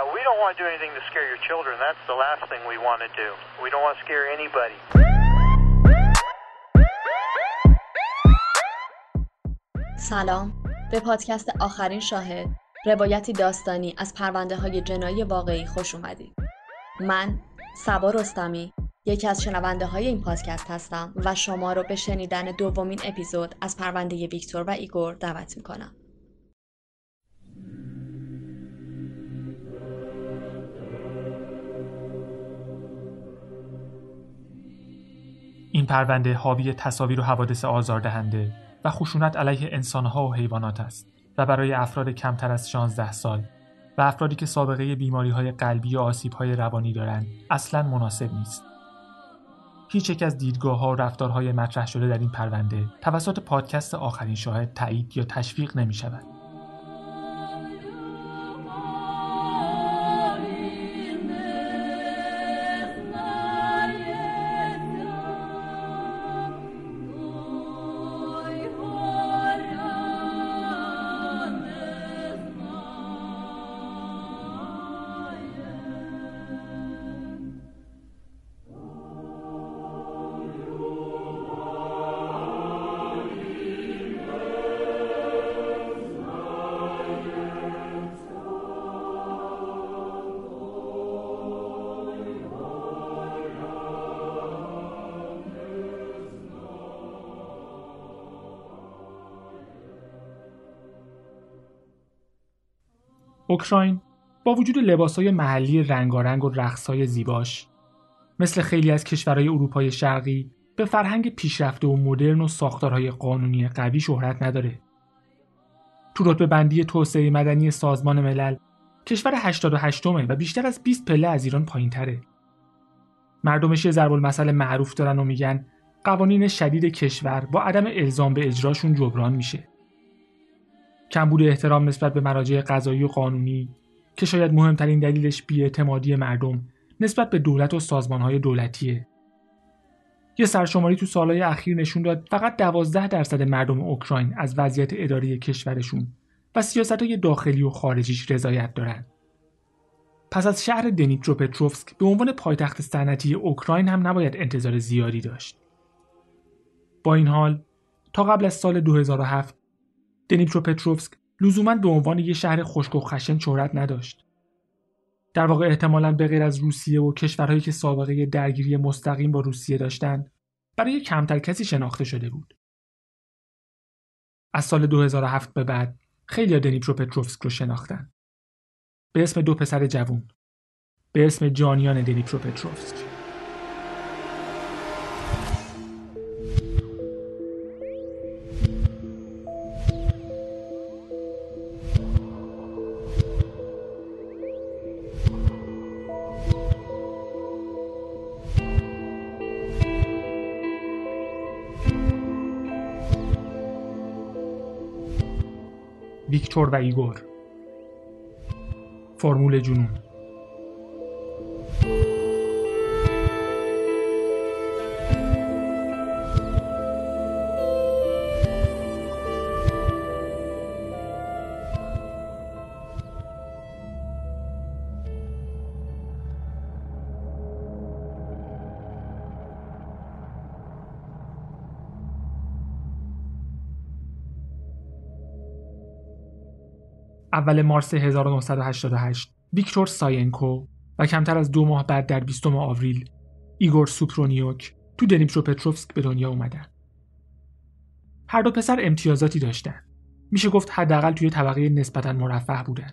Yeah, we don't want to do anything to scare your children. That's the last thing we want to do. We don't want to scare anybody. سلام. به پادکست آخرین شاهد، روایتی داستانی از پرونده‌های جنایی واقعی خوش اومدید. من سبا رستمی، یکی از شنونده‌های این پادکست هستم و شما رو به شنیدن دومین اپیزود از پرونده ویکتور و ایگور دعوت می‌کنم. این پرونده حاوی تصاویر و حوادث آزاردهنده و خشونت علیه انسان‌ها و حیوانات است و برای افراد کمتر از 16 سال و افرادی که سابقه بیماری‌های قلبی و آسیب‌های روانی دارند اصلاً مناسب نیست. هیچ یک از دیدگاه‌ها و رفتارهای مطرح شده در این پرونده توسط پادکست آخرین شاهد تایید یا تشویق نمی‌شود. اوکراین با وجود لباس‌های محلی رنگارنگ و رقص‌های زیباش مثل خیلی از کشورهای اروپای شرقی به فرهنگ پیشرفته و مدرن و ساختارهای قانونی قوی شهرت نداره. تو رتبه‌بندی توسعه مدنی سازمان ملل کشور 88م و بیشتر از 20 پله از ایران پایین‌تره. مردمش یه ضرب‌المثل معروف دارن و میگن قوانین شدید کشور با عدم الزام به اجراشون جبران میشه. کمبود احترام نسبت به مراجع قضایی و قانونی که شاید مهمترین دلیلش بی‌اعتمادی مردم نسبت به دولت و سازمان‌های دولتیه. یه سرشماری تو سالهای اخیر نشون داد فقط 12% مردم اوکراین از وضعیت اداری کشورشون و سیاست‌های داخلی و خارجیش رضایت دارن. پس از شهر دنیپروپتروفسک به عنوان پایتخت صنعتی اوکراین هم نباید انتظار زیادی داشت. با این حال تا قبل از سال 2007 دنیپروپتروفسک لزوماً به عنوان یک شهر خشک و خشن شهرت نداشت. در واقع احتمالاً به غیر از روسیه و کشورهایی که سابقه درگیری مستقیم با روسیه داشتند، برای کمتر کسی شناخته شده بود. از سال 2007 به بعد خیلی‌ها دنیپروپتروفسک رو شناختن. به اسم دو پسر جوان، به اسم جانیان دنیپروپتروفسک. ویکتور و ایگور، فرمول جنون. اول مارس 1988 ویکتور ساینکو و کمتر از 2 ماه بعد در 20 آوریل ایگور سوپرونیوک تو دنیپروپتروفسک به دنیا اومدن. هر دو پسر امتیازاتی داشتن. میشه گفت حداقل توی طبقه نسبتاً مرفه بودن.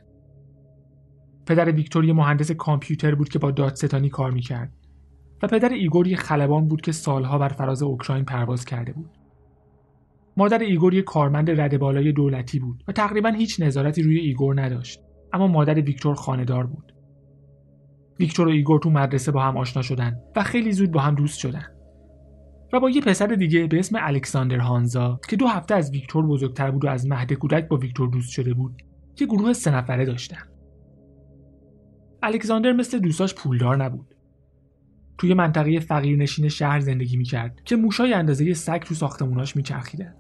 پدر ویکتور یه مهندس کامپیوتر بود که با دادستانی کار میکرد و پدر ایگور یه خلبان بود که سالها بر فراز اوکراین پرواز کرده بود. مادر ایگور یک کارمند رده بالای دولتی بود و تقریباً هیچ نظارتی روی ایگور نداشت، اما مادر ویکتور خانه‌دار بود. ویکتور و ایگور تو مدرسه با هم آشنا شدن و خیلی زود با هم دوست شدن. و با یه پسر دیگه به اسم الکساندر هانزا که 2 هفته از ویکتور بزرگتر بود و از مهد کودک با ویکتور دوست شده بود، یه گروه 3 نفره داشتن. الکساندر مثل دوستاش پولدار نبود. توی منطقه فقیرنشین شهر زندگی می‌کرد که موشای اندازه سگ تو ساختموناش می‌چرخیدن.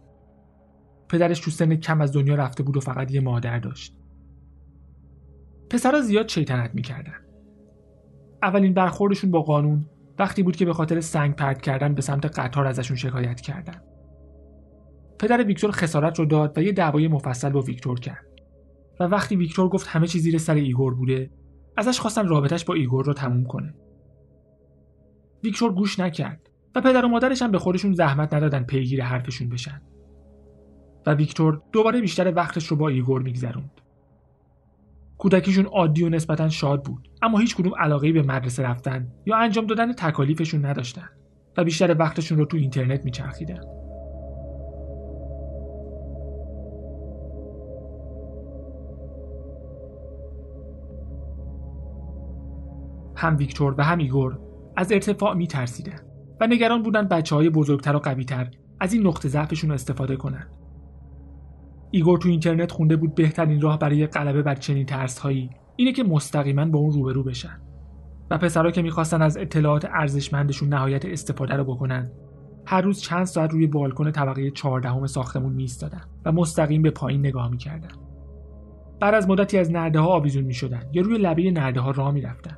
پدرش تو سن کم از دنیا رفته بود و فقط یه مادر داشت. پسرا زیاد شیطنت می‌کردن. اولین برخوردشون با قانون وقتی بود که به خاطر سنگ پرت کردن به سمت قطار ازشون شکایت کردن. پدر ویکتور خسارت رو داد و یه دعوای مفصل با ویکتور کرد. و وقتی ویکتور گفت همه چیز زیر سر ایگور بوده، ازش خواستن رابطش با ایگور رو تموم کنه. ویکتور گوش نکرد و پدر و مادرش هم به خودشون زحمت ندادن پیگیر حرفشون بشن. و ویکتور دوباره بیشتر وقتش رو با ایگور میگذروند. کودکیشون عادی و نسبتاً شاد بود، اما هیچ کدوم علاقه‌ای به مدرسه رفتن یا انجام دادن تکالیفشون نداشتن و بیشتر وقتشون رو تو اینترنت میچرخیدن. هم ویکتور و هم ایگور از ارتفاع میترسیدن و نگران بودن بچه‌های بزرگتر و قوی‌تر از این نقطه ضعفشون استفاده کنن. ایگور تو اینترنت خونده بود بهترین راه برای غلبه بر چنین ترس‌هایی اینه که مستقیما با اون روبرو بشن. و پسرا که می‌خواستن از اطلاعات ارزشمندشون نهایت استفاده رو بکنن، هر روز چند ساعت روی بالکن طبقه 14 ساختمون می‌ایستادن و مستقیم به پایین نگاه می‌کردن. بعد از مدتی از نرده‌ها آویزون می‌شدن یا روی لبه نرده‌ها راه می‌رفتن.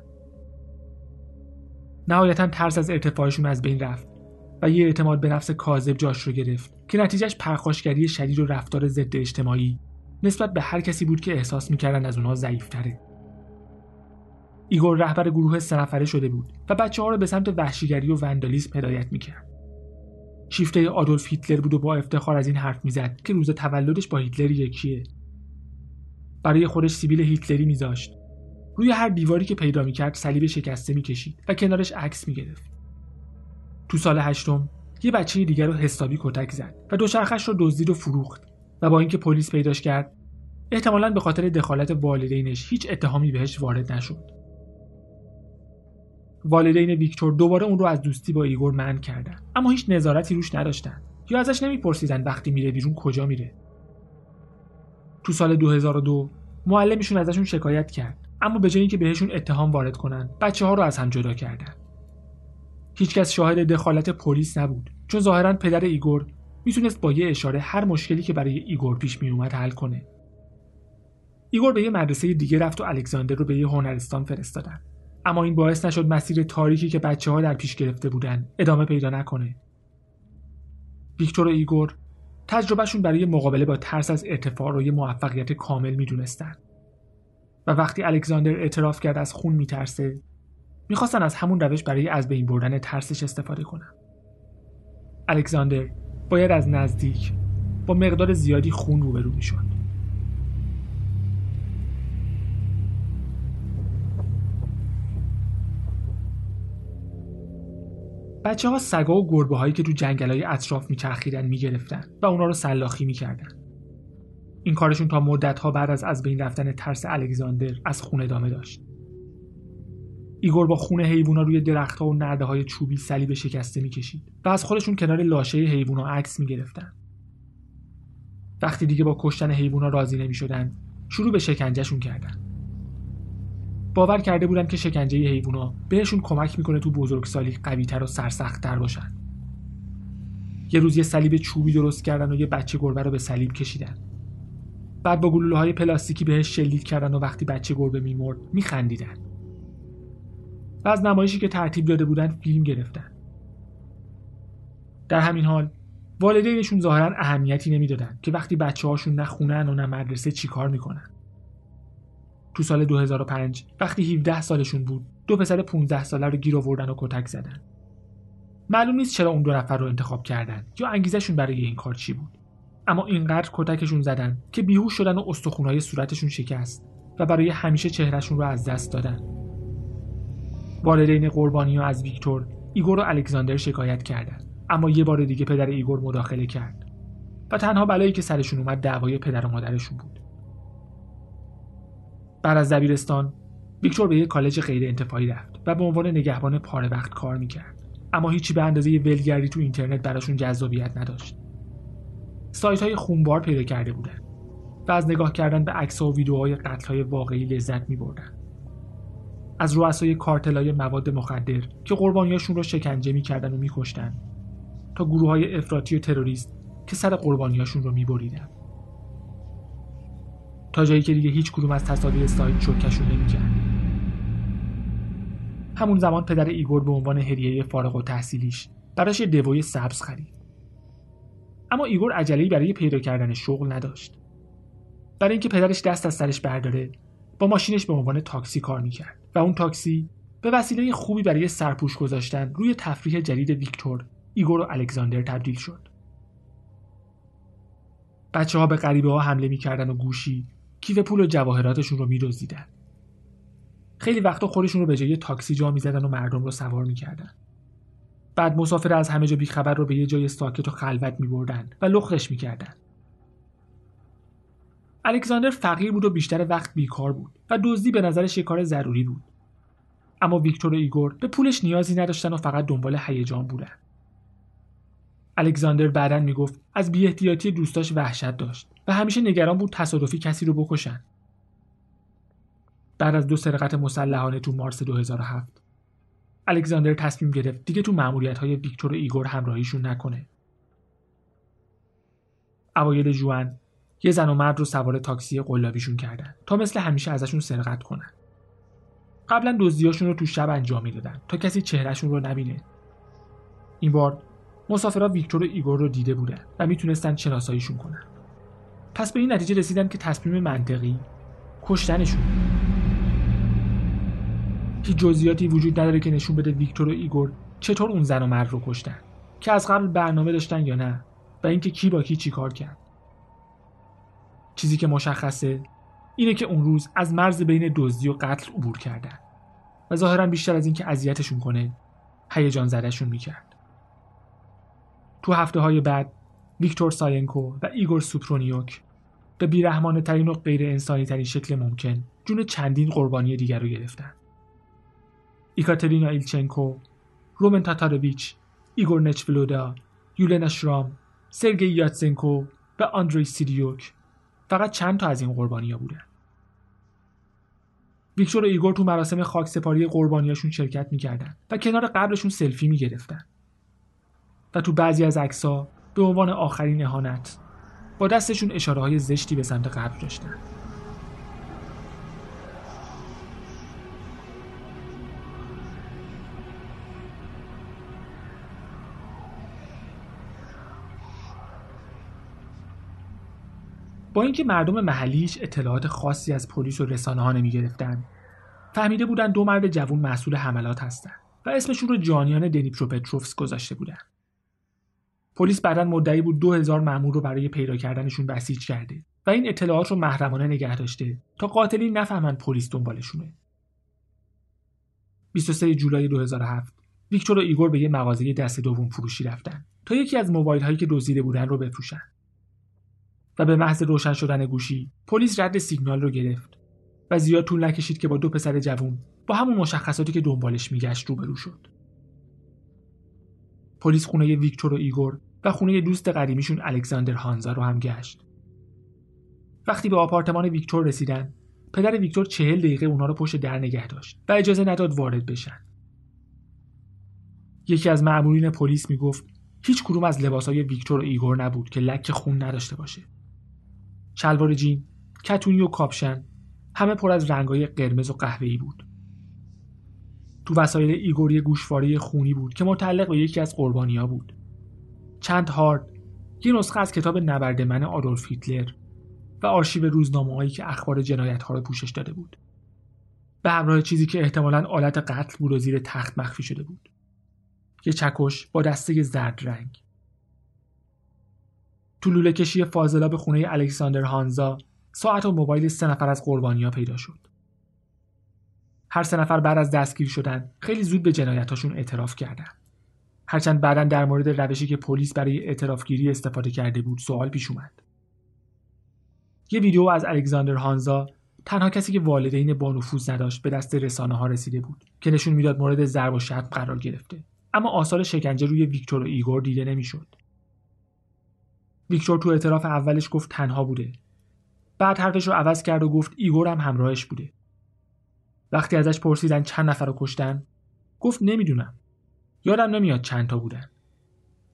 نهایتاً ترس از ارتفاعشون از بین رفت و یه اعتماد به نفس کاذب جاش رو گرفت که نتیجهش پرخاشگری شدید و رفتار ضد اجتماعی نسبت به هر کسی بود که احساس می‌کردن از اونها ضعیف‌تره. ایگور رهبر گروه 3 نفره شده بود و بچه‌ها رو به سمت وحشیگری و وندالیسم هدایت می‌کرد. شیفته آدولف هیتلر بود و با افتخار از این حرف می‌زد که روز تولدش با هیتلر یکیه. برای خودش سیبیل هیتلری می‌ذاشت. روی هر دیواری که پیدا می‌کرد صلیب شکسته می‌کشید و کنارش عکس می‌گرفت. تو سال 8 یه بچه دیگر رو حسابی کتک زد و دوچرخش رو دزدید و فروخت و با اینکه پلیس پیداش کرد احتمالاً به خاطر دخالت والدینش هیچ اتهامی بهش وارد نشد. والدین ویکتور دوباره اون رو از دوستی با ایگور منع کردن، اما هیچ نظارتی روش نداشتن یا ازش نمی‌پرسیدن وقتی میره بیرون کجا میره. تو سال 2002 معلمشون ازشون شکایت کرد، اما به جای اینکه بهشون اتهام وارد کنن، بچه‌ها رو از هم جدا کردن. هیچکس شاهد دخالت پلیس نبود، چون ظاهراً پدر ایگور میتونست با یه اشاره هر مشکلی که برای ایگور پیش میومد حل کنه. ایگور به یه مدرسه دیگه رفت و الکساندر رو به یه هنرستان فرستادن، اما این باعث نشد مسیر تاریکی که بچه‌ها در پیش گرفته بودن ادامه پیدا نکنه. ویکتور و ایگور تجربهشون برای مقابله با ترس از ارتفاع رو یه موفقیت کامل میدونستن. و وقتی الکساندر اعتراف کرد از خون میترسه، میخواستن از همون روش برای از بین بردن ترسش استفاده کنن. الکساندر باید از نزدیک با مقدار زیادی خون روبرو میشد. بچه‌ها سگا و گربه‌هایی که تو جنگل‌های اطراف میچرخیدن میگرفتن و اونا رو سلاخی میکردن. این کارشون تا مدت‌ها بعد از بین رفتن ترس الکساندر از خون ادامه داشت. ایگور با خون حیوونا روی درخت‌ها و نرده‌های چوبی صلیب شکسته می‌کشید و از خودشون کنار لاشه حیوونا عکس می‌گرفتن. وقتی دیگه با کشتن حیوونا راضی نمی‌شدن، شروع به شکنجهشون کردن. باور کرده بودن که شکنجه حیوونا بهشون کمک می‌کنه تو بزرگسالی قوی‌تر و سرسخت‌تر باشن. یه روز یه صلیب چوبی درست کردن و یه بچه گربه رو به صلیب کشیدن. بعد با گلوله‌های پلاستیکی بهش شلیک کردن و وقتی بچه گربه می‌مرد می‌خندیدن. و از نمایشی که ترتیب داده بودن فیلم گرفتن. در همین حال والدینشون ظاهراً اهمیتی نمیدادن که وقتی بچه‌هاشون نه خونه‌ن و نه مدرسه چیکار میکنن. تو سال 2005 وقتی 17 سالشون بود، 2 پسر 15 ساله رو گیر آوردن و کتک زدن. معلوم نیست چرا اون 2 نفر رو انتخاب کردن یا انگیزشون برای این کار چی بود، اما اینقدر کتکشون زدن که بیهوش شدن و استخونهای صورتشون شکست و برای همیشه چهرهشون رو از دست دادن. والدین قربانی‌ها از ویکتور، ایگور و الکساندر شکایت کردند، اما یه بار دیگه پدر ایگور مداخله کرد و تنها بلایی که سرشون اومد دعوای پدر و مادرشون بود. بعد از دبیرستان، ویکتور به یه کالج غیر انتفاعی رفت و به عنوان نگهبان پاره وقت کار میکرد، اما هیچی به اندازه ولگری تو اینترنت براشون جذابیت نداشت. سایت‌های خونبار پیدا کرده بودن و از نگاه کردن به عکس‌ها و ویدیوهای قتل‌های واقعی لذت می‌بردن. از رؤسای کارتل‌های مواد مخدر که قربانیاشون رو شکنجه می‌کردن و می‌کشتن، تا گروه‌های افراطی و تروریست که سر قربانیاشون رو می‌بریدن. تا جایی که دیگه هیچ کدوم از تصاویر سایت شوکه‌شون نمی‌کرد. همون زمان پدر ایگور به عنوان هدیه فارغ‌التحصیلیش براش یه دوای سبز خرید. اما ایگور عجله‌ای برای پیدا کردن شغل نداشت. برای اینکه پدرش دست از سرش برداره، با ماشینش به عنوان تاکسی کار می‌کرد و اون تاکسی به وسیله خوبی برای سرپوش گذاشتن روی تفریح جدید ویکتور، ایگور و الکساندر تبدیل شد. بچه‌ها به غریبه‌ها حمله می‌کردن و گوشی، کیف پول و جواهراتشون رو می‌دزدیدن. خیلی وقتا خودشون رو به جای تاکسی جا می‌زدن و مردم رو سوار می‌کردن. بعد مسافر از همه جا بیخبر رو به یه جای ساکت و خلوت می‌بردن و لختش می‌کردن. الکساندر فقیر بود و بیشتر وقت بیکار بود و دزدی به نظرش یه کار ضروری بود. اما ویکتور و ایگور به پولش نیازی نداشتن و فقط دنبال هیجان بودن. الکساندر بعداً میگفت از بی‌احتیاطی دوستاش وحشت داشت و همیشه نگران بود تصادفی کسی رو بکشن. بعد از دو سرقت مسلحانه تو مارس 2007، الکساندر تصمیم گرفت دیگه تو مأموریت‌های ویکتور و ایگور همراهیشون نکنه. اوایل ژوئن یه زن و مرد رو سوار تاکسی قلابیشون کردن تا مثل همیشه ازشون سرقت کنن. قبلا دزدیاشون رو تو شب انجام میدادن تا کسی چهرهشون رو نبینه. این بار مسافرها ویکتور و ایگور رو دیده بودن و میتونستن شناساییشون کنن. پس به این نتیجه رسیدن که تصمیم منطقی کشتنشون. هیچ جزئیاتی وجود نداره که نشون بده ویکتور و ایگور چطور اون زن و مرد رو کشتن، که از قبل برنامه داشتن یا نه، و اینکه کی با کی چیکار کرد. چیزی که مشخصه اینه که اون روز از مرز بین دزدی و قتل عبور کردن و ظاهراً بیشتر از این که اذیتشون کنه، هیجان زده‌شون میکرد. تو هفته‌های بعد ویکتور ساینکو و ایگور سوپرونیوک به بی‌رحمانه‌ترین و غیرانسانی‌ترین شکل ممکن جون چندین قربانی دیگر رو گرفتن. ایکاترینا ایلچنکو، رومن تاتارویچ، ایگور نچبلودا، یولینا شرام، سرگئی یاتسنکو و آندری سیریوک فقط چند تا از این قربانی‌ها بودن. ویکتور و ایگور تو مراسم خاکسپاری قربانیاشون شرکت می‌کردن و کنار قبرشون سلفی می‌گرفتن. و تو بعضی از عکس‌ها به عنوان آخرین اهانت با دستشون اشاره‌های زشتی به سمت قبر داشتن. با اینکه مردم محلیش اطلاعات خاصی از پلیس و رسانه‌ها نمی‌گرفتن، فهمیده بودن دو مرد جوان مسئول حملات هستن و اسمشون رو جانیان دنیپروپتروفسک گذاشته بودن. پلیس بعداً مدعی بود 2000 مأمور رو برای پیدا کردنشون بسیج کرده و این اطلاعات رو محرمانه نگه داشته تا قاتلین نفهمن پلیس دنبالشونه. 23 جولای 2007 ویکتور و ایگور به یه مغازه دست دوم فروشی رفتن تا یکی از موبایل‌هایی که دزدیده بودن رو بفروشن. و به محض روشن شدن گوشی، پلیس رد سیگنال رو گرفت و زیاد طول نکشید که با دو پسر جوان با همون مشخصاتی که دنبالش میگشت روبرو شد. پلیس خونه ویکتور و ایگور و خونه دوست قدیمیشون الکساندر هانزا رو هم گشت. وقتی به آپارتمان ویکتور رسیدن، پدر ویکتور 40 دقیقه اونا رو پشت در نگه داشت و اجازه نداد وارد بشن. یکی از مأمورین پلیس میگفت هیچ کدوم از لباسای ویکتور و ایگور نبود که لکه خون نداشته باشه. شلوار جین، کتونی و کاپشن همه پر از رنگ‌های قرمز و قهوه‌ای بود. تو وسایل ایگور یه گوشواره خونی بود که متعلق به یکی از قربانی‌ها بود. چند هارد، یه نسخه از کتاب نبرد من آدولف هیتلر و آرشیو روزنامه‌هایی که اخبار جنایت‌ها رو پوشش داده بود. به همراه چیزی که احتمالاً آلت قتل بود و زیر تخت مخفی شده بود. یه چکش با دسته زرد رنگ. تو لوله کشی فاضلا به خونه الکساندر هانزا ساعت و موبایل 3 نفر از قربانی‌ها پیدا شد. هر 3 نفر بعد از دستگیر شدن خیلی زود به جنایتاشون اعتراف کردن. هرچند بعداً در مورد روشی که پلیس برای اعترافگیری استفاده کرده بود سوال پیش اومد. یه ویدیو از الکساندر هانزا، تنها کسی که والدین با نفوذ نداشت، به دست رسانه‌ها رسیده بود که نشون میداد مورد ضرب و شتم قرار گرفته، اما آثار شکنجه روی ویکتور و ایگور دیده نمیشد. ویکتور تو اعتراف اولش گفت تنها بوده. بعد حرفش رو عوض کرد و گفت ایگور هم همراهش بوده. وقتی ازش پرسیدن چند نفر رو کشتن، گفت نمیدونم. یادم نمیاد چند تا بودن.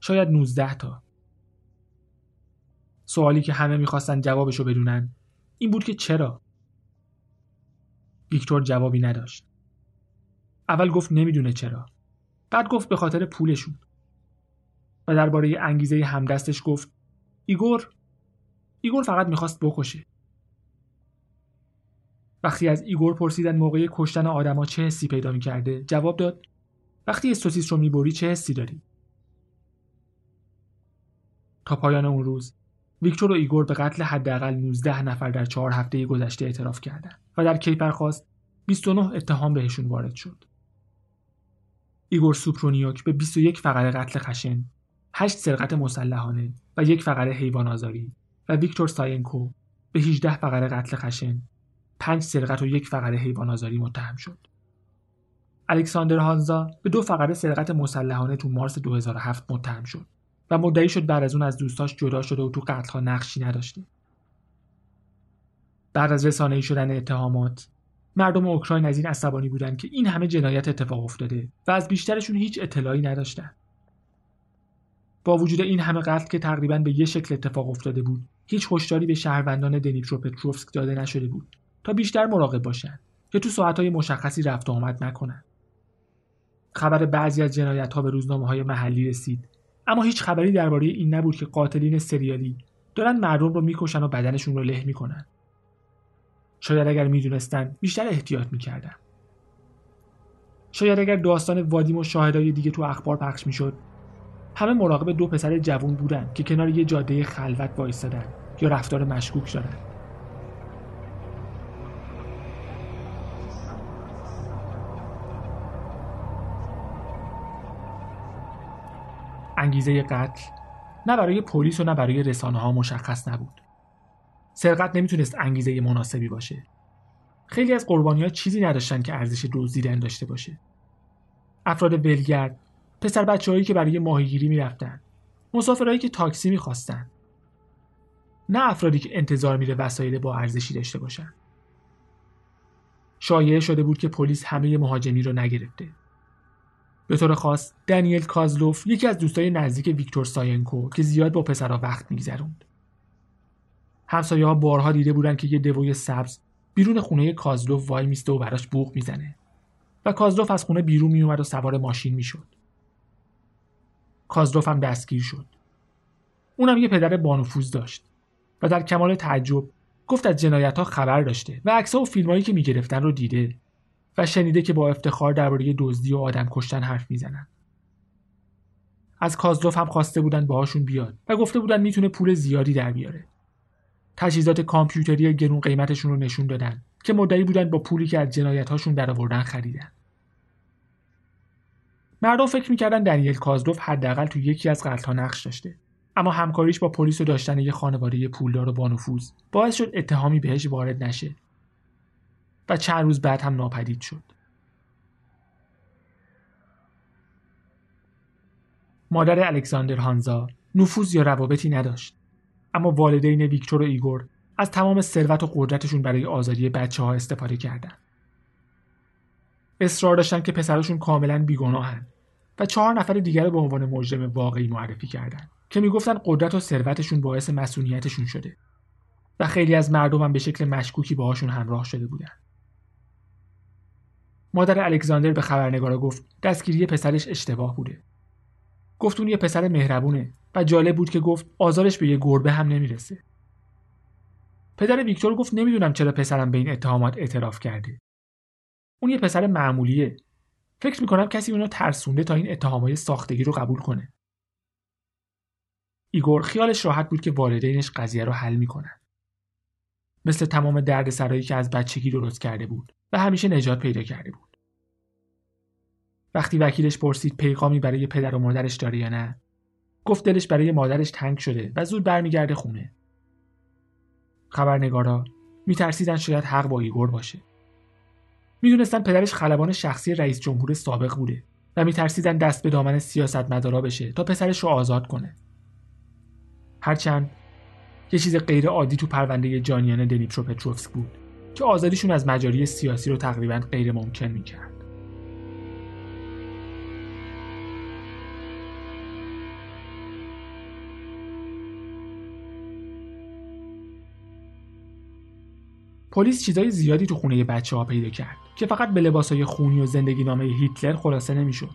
شاید 19 تا. سوالی که همه میخواستن جوابش رو بدونن این بود که چرا؟ ویکتور جوابی نداشت. اول گفت نمیدونه چرا. بعد گفت به خاطر پولشون. و درباره انگیزه همدستش گفت ایگور فقط میخواست بکشه. وقتی از ایگور پرسیدن موقع کشتن آدما چه حسی پیدا میکرده، جواب داد وقتی سوسیس رو میبری چه حسی داری؟ تا پایان اون روز ویکتور و ایگور به قتل حداقل 19 نفر در 4 هفته گذشته اعتراف کردند و در کیفرخواست 29 اتهام بهشون وارد شد. ایگور سوپرونیوک به 21 فقره قتل خشن، 8 سرقت مسلحانه و 1 فقره حیوان آزاری و ویکتور ساینکو به 18 فقره قتل خشن، 5 سرقت و 1 فقره حیوان آزاری متهم شد. الکساندر هانزا به 2 فقره سرقت مسلحانه تو مارس 2007 متهم شد و مدعی شد بعد از اون از دوستاش جدا شده و تو قتل‌ها نقشی نداشته. بعد از رسانه‌ای شدن اتهامات، مردم اوکراین از این عصبانی بودند که این همه جنایت اتفاق افتاده و از بیشترشون هیچ اطلاعی نداشتند. با وجود این همه قتل که تقریباً به یک شکل اتفاق افتاده بود، هیچ هشداری به شهروندان دنیپروپتروفسک داده نشده بود تا بیشتر مراقب باشند که تو ساعت‌های مشخصی رفت و آمد نکنند. خبر بعضی از جنایت‌ها به روزنامه‌های محلی رسید، اما هیچ خبری درباره این نبود که قاتلین سریالی دارن مردم رو میکشن و بدنشون رو له میکنن. شاید اگر میدونستن بیشتر احتیاط میکردن. شاید اگر داستان وادیم و شاهدای دیگه تو اخبار پخش میشد، همه مراقب 2 پسر جوان بودن که کنار یه جاده خلوت وایسادن یا رفتار مشکوک دارن. انگیزه قتل نه برای پلیس و نه برای رسانه‌ها مشخص نبود. سرقت نمیتونست انگیزه مناسبی باشه. خیلی از قربانی‌ها چیزی نداشتن که ارزش دزدیدن داشته باشه. افراد ولگرد، پسر بچه‌هایی که برای ماهیگیری میرفتن، مسافرایی که تاکسی میخواستن. نه افرادی که انتظار میره وسایل با ارزشی داشته باشن. شایعه شده بود که پلیس همه مهاجمی رو نگرفته. به طور خاص دنیل کازلوف، یکی از دوستای نزدیک ویکتور ساینکو که زیاد با پسرها وقت می‌گذروند. همسایه‌ها بارها دیده بودن که یه دوی سبز بیرون خونه کازلوف وای میسته و براش بوق میزنه و کازلوف از خونه بیرون میومد و سوار ماشین میشد. کازلوف هم دستگیر شد. اونم یه پدر بانفوذ داشت و در کمال تعجب گفت از جنایت‌ها خبر داشته و عکس‌ها و فیلمایی که می‌گرفتن رو دیده و شنیده که با افتخار درباره دزدی و آدم کشتن حرف میزنن. از کازلوف هم خواسته بودن باهاشون بیاد و گفته بودن میتونه پول زیادی در بیاره. تجهیزات کامپیوتری گرون قیمتشون رو نشون دادن که مدعی بودن با پولی که از جنایت‌هاشون درآوردن خریدن. مردم فکر میکردن دنیل کازلوف حداقل تو یکی از قتل‌ها نقش داشته، اما همکاریش با پلیس و داشتن یه خانواده پولدار و بانفوذ باعث شد اتهامی بهش وارد نشه و چند روز بعد هم ناپدید شد. مادر الکساندر هانزا نفوذ یا روابطی نداشت، اما والدین ویکتور و ایگور از تمام ثروت و قدرتشون برای آزادی بچه‌ها استفاده کردند. اصرار داشتن که پسرشون کاملا بیگناهن و 4 نفر دیگر رو به عنوان مجرم واقعی معرفی کردند که میگفتن قدرت و ثروتشون باعث مسئولیتشون شده و خیلی از مردم هم به شکل مشکوکی باهاشون همراه شده بودند. مادر الکساندر به خبرنگارا گفت دستگیری پسرش اشتباه بوده. گفت اون یه پسر مهربونه و جالب بود که گفت آزارش به یه گربه هم نمیرسه. پدر ویکتور گفت نمیدونم چرا پسرم به این اتهامات اعتراف کرده. اون یه پسر معمولیه. فکر میکنم کسی اونو ترسونده تا این اتهامای ساختگی رو قبول کنه. ایگور خیالش راحت بود که والدینش قضیه رو حل میکنن. مثل تمام دردسرایی که از بچگی درست کرده بود و همیشه نجات پیدا کرده بود. وقتی وکیلش پرسید پیغامی برای پدر و مادرش داره یا نه، گفت دلش برای مادرش تنگ شده و زود برمیگرده خونه. خبرنگارا میترسیدن شاید حق با ایگور باشه. میدونستن پدرش خلبان شخصی رئیس جمهور سابق بوده و میترسیدن دست به دامن سیاستمدارا بشه تا پسرش رو آزاد کنه. هرچند یه چیز غیر عادی تو پرونده جانیان دنیپروپتروفسک بود که آزادیشون از مجاری سیاسی رو تقریباً غیر ممکن میکرد. پلیس چیزای زیادی تو خونه بچه‌ها پیدا کرد که فقط به لباسای خونی و زندگینامه هیتلر خلاصه نمی‌شد.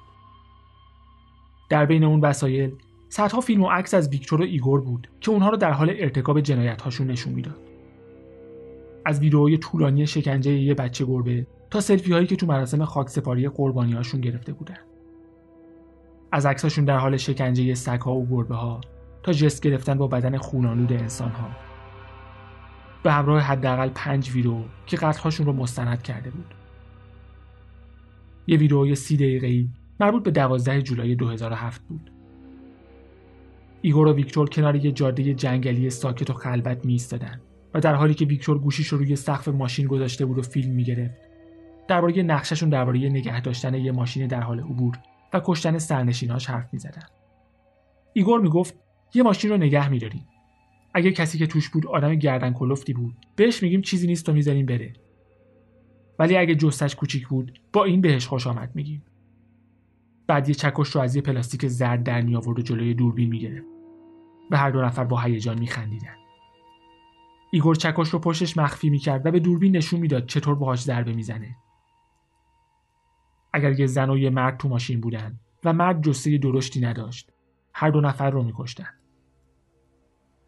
در بین اون وسایل صدها فیلم و عکس از ویکتور و ایگور بود که اونها رو در حال ارتکاب جنایت‌هاشون نشون میداد. از ویدئوهای طولانی شکنجه یه بچه گربه تا سلفی‌هایی که تو مراسم خاکسپاری قربانی‌هاشون گرفته بودن. از عکس‌هاشون در حال شکنجه سگ‌ها و گربه‌ها تا جست گرفتن با بدن خون‌آلود انسان‌ها. به همراه حداقل 5 ویدئو که قتل‌هاشون رو مستند کرده بود. یه ویدئوی 30 دقیقه‌ای مربوط به 12 جولای 2007 بود. ایگور و ویکتور کنار یه جاده جنگلی ساکت و خلوت می‌ایستادن و در حالی که ویکتور گوشیش رو روی سقف ماشین گذاشته بود و فیلم می‌گرفت، درباره نقششون درباره نگه داشتن یه ماشین در حال عبور و کشتن سرنشیناش حرف می‌زدن. ایگور میگفت یه ماشین رو نگه می‌داریم. اگه کسی که توش بود آدم گردن کلفتی بود، بهش میگیم چیزی نیست و می‌ذاریم بره. ولی اگه جثه‌ش کوچیک بود، با این بهش خوش آمد می‌گیم. بعد یه چکش رو از یه پلاستیک زرد در می‌آورد و جلوی دوربین می‌گرفت. به هر دو نفر با هیجان می‌خندیدن. ایگور چکش رو پشتش مخفی می‌کرد و به دوربین نشون می‌داد چطور باهاش ضربه می‌زنه. اگر یه زن و یه مرد تو ماشین بودن و مرد جثه درشتی نداشت، هر دو نفر رو می‌کشتن.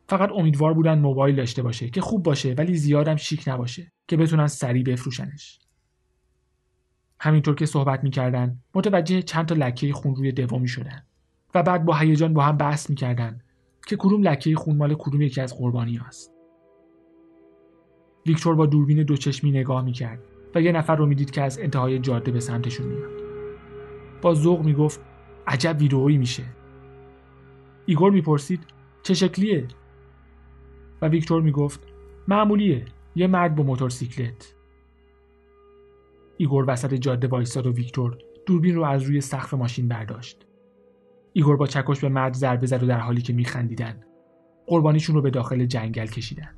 فقط امیدوار بودن موبایل داشته باشه که خوب باشه ولی زیادم شیک نباشه که بتونن سریع بفروشنش. همینطور که صحبت می‌کردن متوجه چند تا لکه خون روی دوا می‌شدن و بعد با هیجان با هم بحث می‌کردن که کدوم لکه خون مال کدوم یکی از قربانی‌هاست. ویکتور با دوربین دوچشمی نگاه می‌کرد و یه نفر رو می‌دید که از انتهای جاده به سمتشون میاد. با ذوق میگفت عجب ویدئویی میشه. ایگور میپرسید چه شکلیه؟ و ویکتور میگفت معمولیه، یه مرد با موتورسیکلت. ایگور وسط جاده وایساد و ویکتور دوربین رو از روی سقف ماشین برداشت. ایگور با چکش به مرد ضربه زد و در حالی که میخندیدن قربانیشون رو به داخل جنگل کشیدن.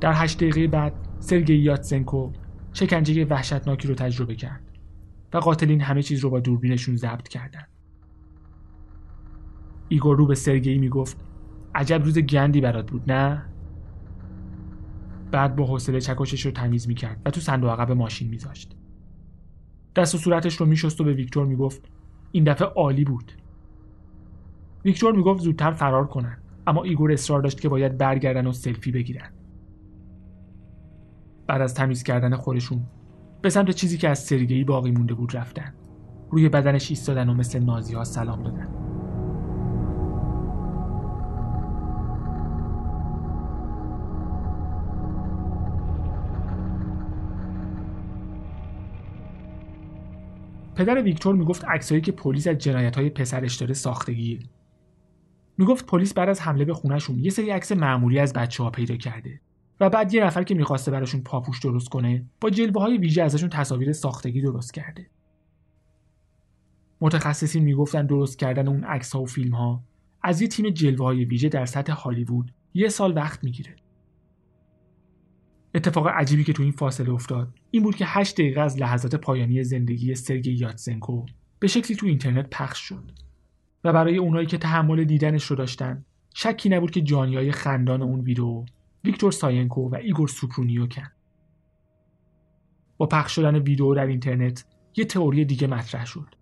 در 8 دقیقه بعد سرگئی یاتسنکو شکنجه وحشتناکی رو تجربه کرد و قاتلین همه چیز رو با دوربینشون ضبط کردن. ایگور رو به سرگئی میگفت عجب روز گندی برات بود نه؟ بعد با حوصله چکشش رو تمیز میکرد و تو صندوق عقب ماشین میذاشت. دست و صورتش رو میشست و به ویکتور میگفت این دفعه عالی بود. ویکتور میگفت زودتر فرار کنن، اما ایگور اصرار داشت که باید برگردن و سلفی بگیرن. بعد از تمیز کردن خودشون به سمت چیزی که از سرگئی باقی مونده بود رفتن. روی بدنش ایستادن و مثل نازی‌ها سلام دادن. پدر ویکتور میگفت عکسایی که پلیس از جنایت‌های پسرش داره ساختگیه. میگفت پلیس بعد از حمله به خونه‌شون یه سری عکس معمولی از بچه‌ها پیدا کرده و بعد یه نفر که می‌خواسته براشون پاپوش درست کنه، با جلوه‌های ویژه ازشون تصاویر ساختگی درست کرده. متخصصین میگفتن درست کردن اون عکس‌ها و فیلم‌ها از یه تیم جلوه‌های ویژه در سطح هالیوود یه سال وقت می‌گیره. اتفاق عجیبی که تو این فاصله افتاد این بود که 8 دقیقه از لحظات پایانی زندگی سرگئی یاتسنکو به شکلی تو اینترنت پخش شد و برای اونایی که تحمل دیدنش رو داشتن شکی نبود که جانیای خندان اون ویدئو ویکتور ساینکو و ایگور سوپرونیوکن. با پخش شدن ویدئو در اینترنت یه تئوری دیگه مطرح شد.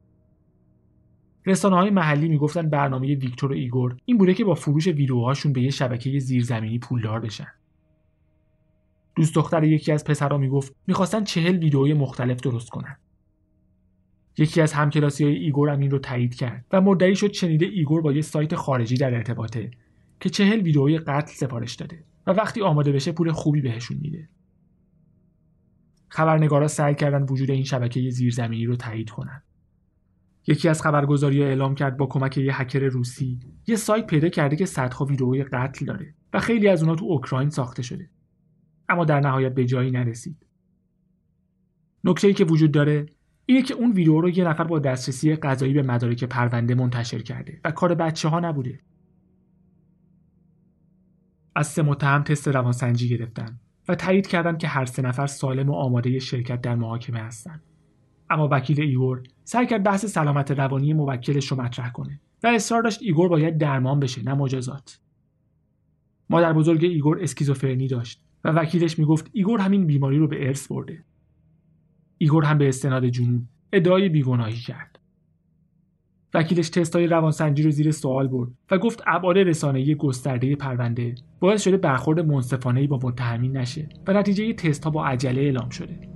رسانه‌های محلی میگفتن برنامه ویکتور و ایگور این بوده که با فروش ویدئوهاشون به یه شبکه زیرزمینی پولدار بشن. دوست دختر یکی از پسرها میگفت میخواستن 40 ویدئوی مختلف درست کنن. یکی از همکلاسی‌های ایگور هم این رو تایید کرد و مدعی شد شنیده ایگور با یه سایت خارجی در ارتباطه که 40 ویدئوی قتل سفارش داده و وقتی آماده بشه پول خوبی بهشون میده. خبرنگارا سعی کردن وجود این شبکه زیرزمینی رو تایید کنن. یکی از خبرگزاری‌ها اعلام کرد با کمک یه هکر روسی یه سایت پیدا کرده که صدها ویدئوی قتل داره و خیلی از اون‌ها تو اوکراین ساخته شده. اما در نهایت به جایی نرسید. نکته‌ای که وجود داره اینه که اون ویدئو رو یه نفر با دسترسی قضایی به مدارک پرونده منتشر کرده و کار بچه‌ها نبوده. از 3 متهم تست روانسنجی گرفتن و تایید کردن که هر 3 نفر سالم و آماده شرکت در محاکمه هستن. اما وکیل ایگور سعی کرد بحث سلامت روانی موکلش رو مطرح کنه و اصرار داشت ایگور باید درمان بشه نه مجازات. مادر بزرگ ایگور اسکیزوفرنی داشت و وکیلش میگفت ایگور همین بیماری رو به ارث برده. ایگور هم به استناد جنون ادعای بیگناهی کرد. وکیلش تست‌های روانسنجی رو زیر سوال برد و گفت ابعاد رسانه‌ای گسترده پرونده باعث شده برخورد منصفانه‌ای با متهمین نشه و نتیجه تست‌ها با عجله اعلام شده.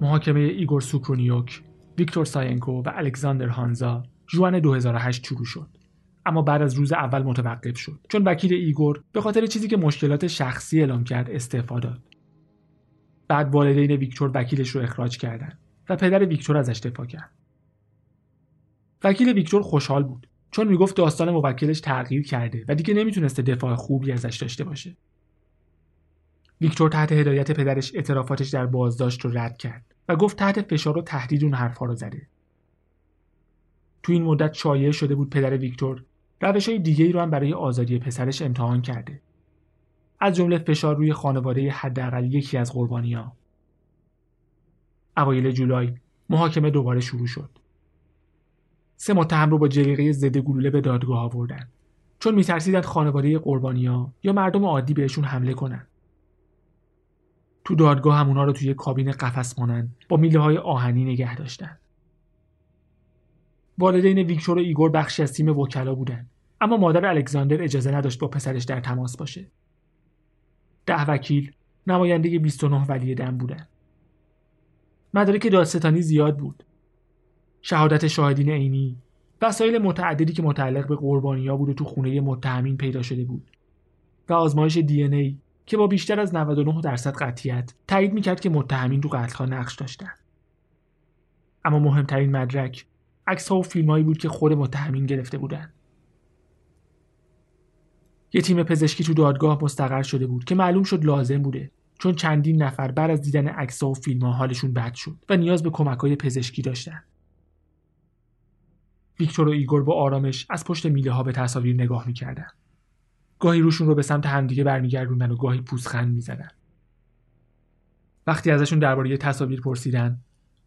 محاکمه ایگور سوپرونیوک، ویکتور ساینکو و الکساندر هانزا ژوئن 2008 شروع شد، اما بعد از روز اول متوقف شد چون وکیل ایگور به خاطر چیزی که مشکلات شخصی اعلام کرد استعفا داد. بعد والدین ویکتور وکیلش رو اخراج کردند و پدر ویکتور ازش دفاع کرد. وکیل ویکتور خوشحال بود چون میگفت داستان موکلش تغییر کرده و دیگه نمیتونسته دفاع خوبی ازش داشته باشه. ویکتور تحت هدایت پدرش اعترافاتش در بازداشت رو رد کرد و گفت تحت فشار و تهدید اون حرفا رو زده. تو این مدت شایع شده بود پدر ویکتور روش‌های دیگه‌ای رو هم برای آزادی پسرش امتحان کرده. از جمله فشار روی خانواده حداقل یکی از قربانی‌ها. اوایل جولای محاکمه دوباره شروع شد. 3 متهم رو با جلیقه ضد گلوله به دادگاه آوردن چون می‌ترسیدند خانواده قربانی‌ها یا مردم عادی بهشون حمله کنن. تو دادگاه هم اونا رو توی کابین قفس مانند با میله‌های آهنی نگه داشتن. والدین ویکتور و ایگور بخشی از تیم وکلا بودن، اما مادر الکساندر اجازه نداشت با پسرش در تماس باشه. 10 وکیل نماینده 29 ولی دم بودن. مدارک دادستانی زیاد بود. شهادت شاهدین عینی، وسایل متعددی که متعلق به قربانی‌ها بود و تو خونه متهمین پیدا شده بود و آزمایش DNA که با بیشتر از 99% قطعیت تایید میکرد که متهمین تو قتل‌ها نقش داشتن. اما مهمترین مدرک عکس‌ها و فیلم‌هایی بود که خود متهمین گرفته بودند. یه تیم پزشکی تو دادگاه مستقر شده بود که معلوم شد لازم بوده چون چندین نفر بعد از دیدن عکس‌ها و فیلم‌ها حالشون بد شد و نیاز به کمک‌های پزشکی داشتن. ویکتور و ایگور با آرامش از پشت میله‌ها به تصاویر نگاه می‌کردن. گاهی روشون رو به سمت همدیگه برمیگردوندن و گاهی پوزخند می‌زدن. وقتی ازشون درباره تصاویر پرسیدن،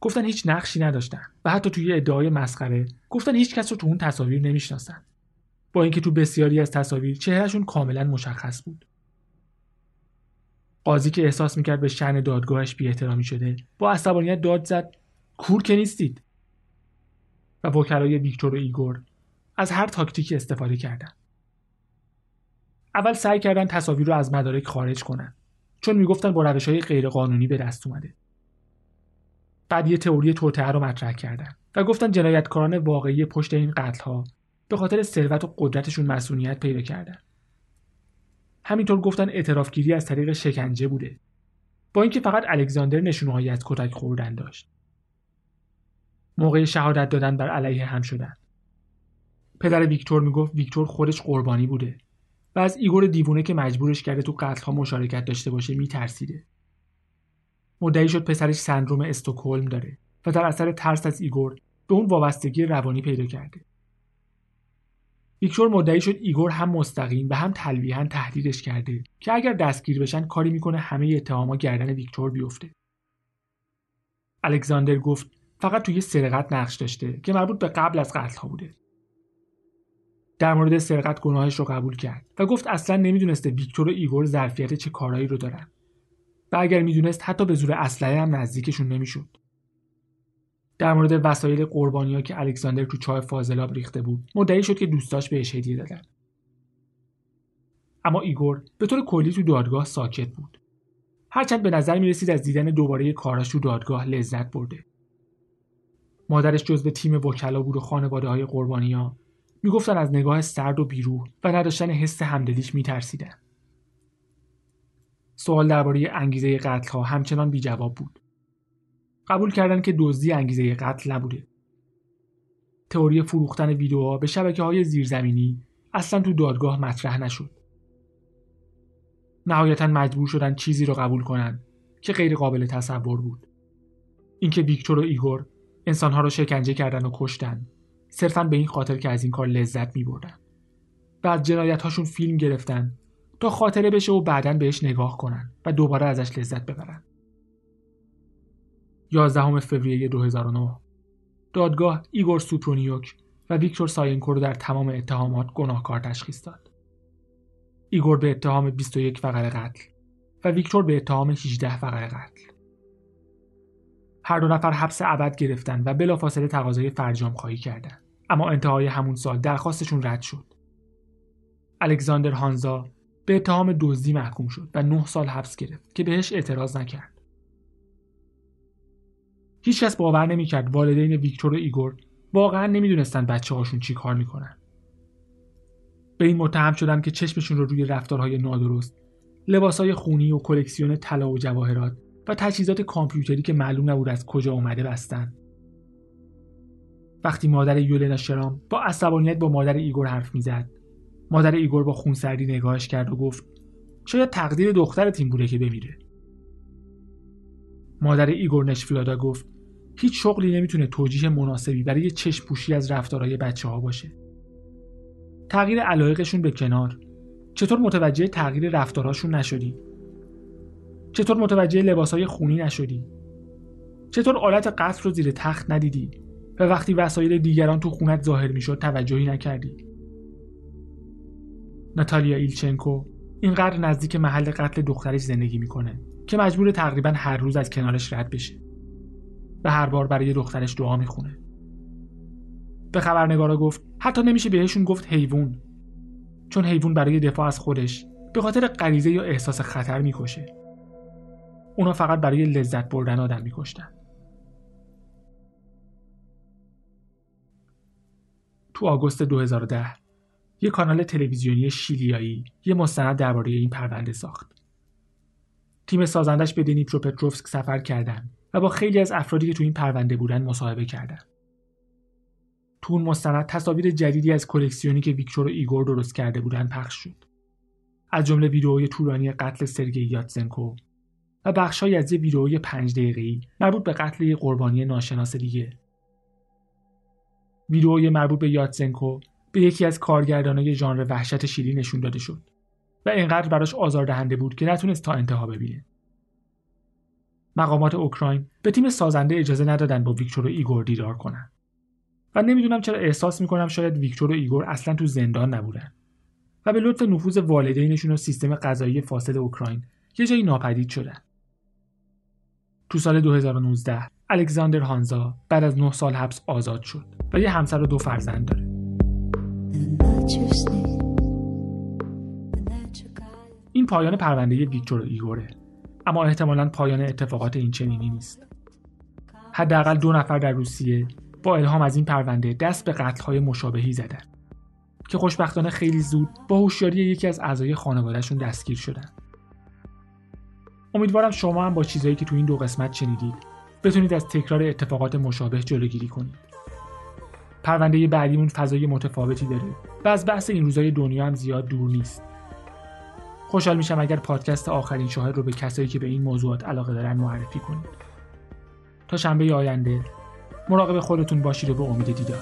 گفتن هیچ نقشی نداشتن و حتی توی ادعای مسخره گفتن هیچ کس رو تو اون تصاویر نمی‌شناسن، با اینکه تو بسیاری از تصاویر چهرهشون کاملا مشخص بود. قاضی که احساس می‌کرد به شأن دادگاهش بی‌احترامی شده، با عصبانیت داد زد کور که نیستید. و وکلای ویکتور و ایگور از هر تاکتیکی استفاده کردن. اول سعی کردن تصاویر رو از مدارک خارج کنن چون میگفتن با روش‌های غیرقانونی به دست اومده. بعد یه تئوری توطئه رو مطرح کردن و گفتن جنایتکاران واقعی پشت این قتل‌ها به خاطر ثروت و قدرتشون مسئولیت پیدا کردن. همینطور گفتن اعترافگیری از طریق شکنجه بوده، با اینکه فقط الکساندر نشونه‌هایی از کتک خوردن داشت. موقع شهادت دادن بر علیه هم شدن. پدر ویکتور میگفت ویکتور خودش قربانی بوده و از ایگور دیوونه که مجبورش کرده تو قتل‌ها مشارکت داشته باشه میترسیده. مدعی شد پسرش سندروم استکهلم داره و در اثر ترس از ایگور به اون وابستگی روانی پیدا کرده. ویکتور مدعی شد ایگور هم مستقیم و هم تلویحاً تهدیدش کرده که اگر دستگیر بشن کاری میکنه همه اتهام‌ها گردن ویکتور بیفته. الکساندر گفت فقط توی سرقت نقش داشته که مربوط به قبل از قتل‌ها بوده. در مورد سرقت گناهش رو قبول کرد و گفت اصلاً نمیدونسته ویکتور و ایگور ظرفیت چه کارایی رو دارن و اگر میدونست حتی به زور اسلحه هم نزدیکشون نمیشد. در مورد وسایل قربانی‌ها که الکساندر تو چاه فاضلاب ریخته بود، مدعی شد که دوستاش بهش هدیه دادن. اما ایگور به طور کلی تو دادگاه ساکت بود. هرچند به نظر می‌رسید از دیدن دوباره کاراش تو دادگاه لذت برده. مادرش جزو تیم وکلا بود و خانواده‌های قربانی‌ها میگفتن از نگاه سرد و بی‌روح و نداشتن حس همدلیش می‌ترسیدن. سوال درباره انگیزه قتل‌ها همچنان بی‌جواب بود. قبول کردن که دزدی انگیزه قتل نبوده. تئوری فروختن ویدیوها به شبکه‌های زیرزمینی اصلا تو دادگاه مطرح نشد. نهایتاً مجبور شدن چیزی رو قبول کنن که غیر قابل تصور بود. اینکه ویکتور و ایگور انسان‌ها رو شکنجه کردن و کشتن، صرفاً به این خاطر که از این کار لذت می‌بردن. بعد جنایت‌هاشون فیلم گرفتن تا خاطره بشه و بعداً بهش نگاه کنن و دوباره ازش لذت ببرن. 11 فوریه 2009 دادگاه ایگور سوپرونیوک و ویکتور ساینکو رو در تمام اتهامات گناهکار تشخیص داد. ایگور به اتهام 21 فقره قتل و ویکتور به اتهام 18 فقره قتل. هر دو نفر حبس ابد گرفتن و بلافاصله تقاضای فرجام خواهی کردند. اما انتهای همون سال درخواستشون رد شد. الکساندر هانزا به اتهام دزدی محکوم شد و 9 سال حبس گرفت که بهش اعتراض نکرد. هیچ کس باور نمی‌کرد والدین ویکتور و ایگور واقعاً نمی‌دونستن بچه‌هاشون چی کار می‌کنن. به این متهم شدن که چشمشون رو روی رفتارهای نادرست، لباس‌های خونی و کلکسیون طلا و جواهرات و تجهیزات کامپیوتری که معلوم نبود از کجا اومده بستن. وقتی مادر یولینا شرام با عصبانیت با مادر ایگور حرف می‌زد، مادر ایگور با خونسردی نگاهش کرد و گفت: شاید تقدیر دخترت این بوده که بمیره. مادر ایگور نشفلادا گفت: هیچ شغلی نمیتونه توجیه مناسبی برای چشم پوشی از رفتارهای بچه‌ها باشه. تغییر علایقشون به کنار، چطور متوجه تغییر رفتارهاشون نشدی؟ چطور متوجه لباسهای خونی نشدی؟ چطور آلت قتل رو زیر تخت ندیدی؟ و وقتی وسایل دیگران تو خونت ظاهر میشد توجهی نکردی؟ ناتالیا ایلچنکو اینقدر نزدیک محل قتل دخترش زندگی میکنه که مجبور تقریباً هر روز از کنارش رد بشه و هر بار برای دخترش دعا میخونه. به خبرنگارا گفت حتی نمیشه بهشون گفت حیوان، چون حیوان برای دفاع از خودش به خاطر غریزه یا احساس خطر میکشه. اونا فقط برای لذت بردن آدم میکشتن. تو آگوست 2010 یک کانال تلویزیونی شیلیایی یک مستند درباره این پرونده ساخت. تیم سازندش به دنیپروپتروفسک سفر کردن و با خیلی از افرادی که تو این پرونده بودن مصاحبه کردن. تو اون مستند تصاویر جدیدی از کلکسیونی که ویکتور و ایگور درست کرده بودن پخش شد. از جمله ویدئوی طولانی قتل سرگئی یاتسنکو و بخش‌هایی از یه ویدئوی 5 دقیقه‌ای مربوط به قتل یه قربانی ناشناس دیگه. ویدئوی مربوط به یاتسنکو به یکی از کارگردانای ژانر وحشت شیلی نشون داده شد و اینقدر براش آزاردهنده بود که نتونست تا انتها ببینه. مقامات اوکراین به تیم سازنده اجازه ندادن با ویکتور و ایگور دیدار کنن. و نمیدونم چرا احساس میکنم شاید ویکتور و ایگور اصلا تو زندان نبودن و به لطف نفوذ والدینشون و سیستم قضایی فاسد اوکراین یه جایی ناپدید شدن. تو سال 2019 الکساندر هانزا بعد از 9 سال حبس آزاد شد و یه همسر و 2 فرزند داره. این پایان پرونده ویکتور و ایگوره، اما احتمالاً پایان اتفاقات این چنینی نیست. حداقل 2 نفر در روسیه با الهام از این پرونده دست به قتل‌های مشابهی زدن که خوشبختانه خیلی زود با هوشیاری یکی از اعضای خانوادهشون دستگیر شدن. امیدوارم شما هم با چیزایی که تو این 2 قسمت شنیدید بتونید از تکرار اتفاقات مشابه جلوگیری کنید. پرونده بعدیمون فضای متفاوتی داره و از بحث این روزهای دنیا هم زیاد دور نیست. خوشحال میشم اگر پادکست آخرین شاهد رو به کسایی که به این موضوعات علاقه دارن معرفی کنید. تا شنبه آینده مراقب خودتون باشید و به امید دیدار.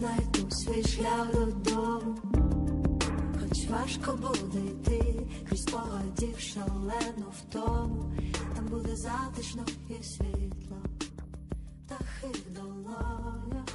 Знайду свій шлях додому, хоч важко буде йти, крізь погодів шалену втому, там буде затишно і світло, птахи в долонях.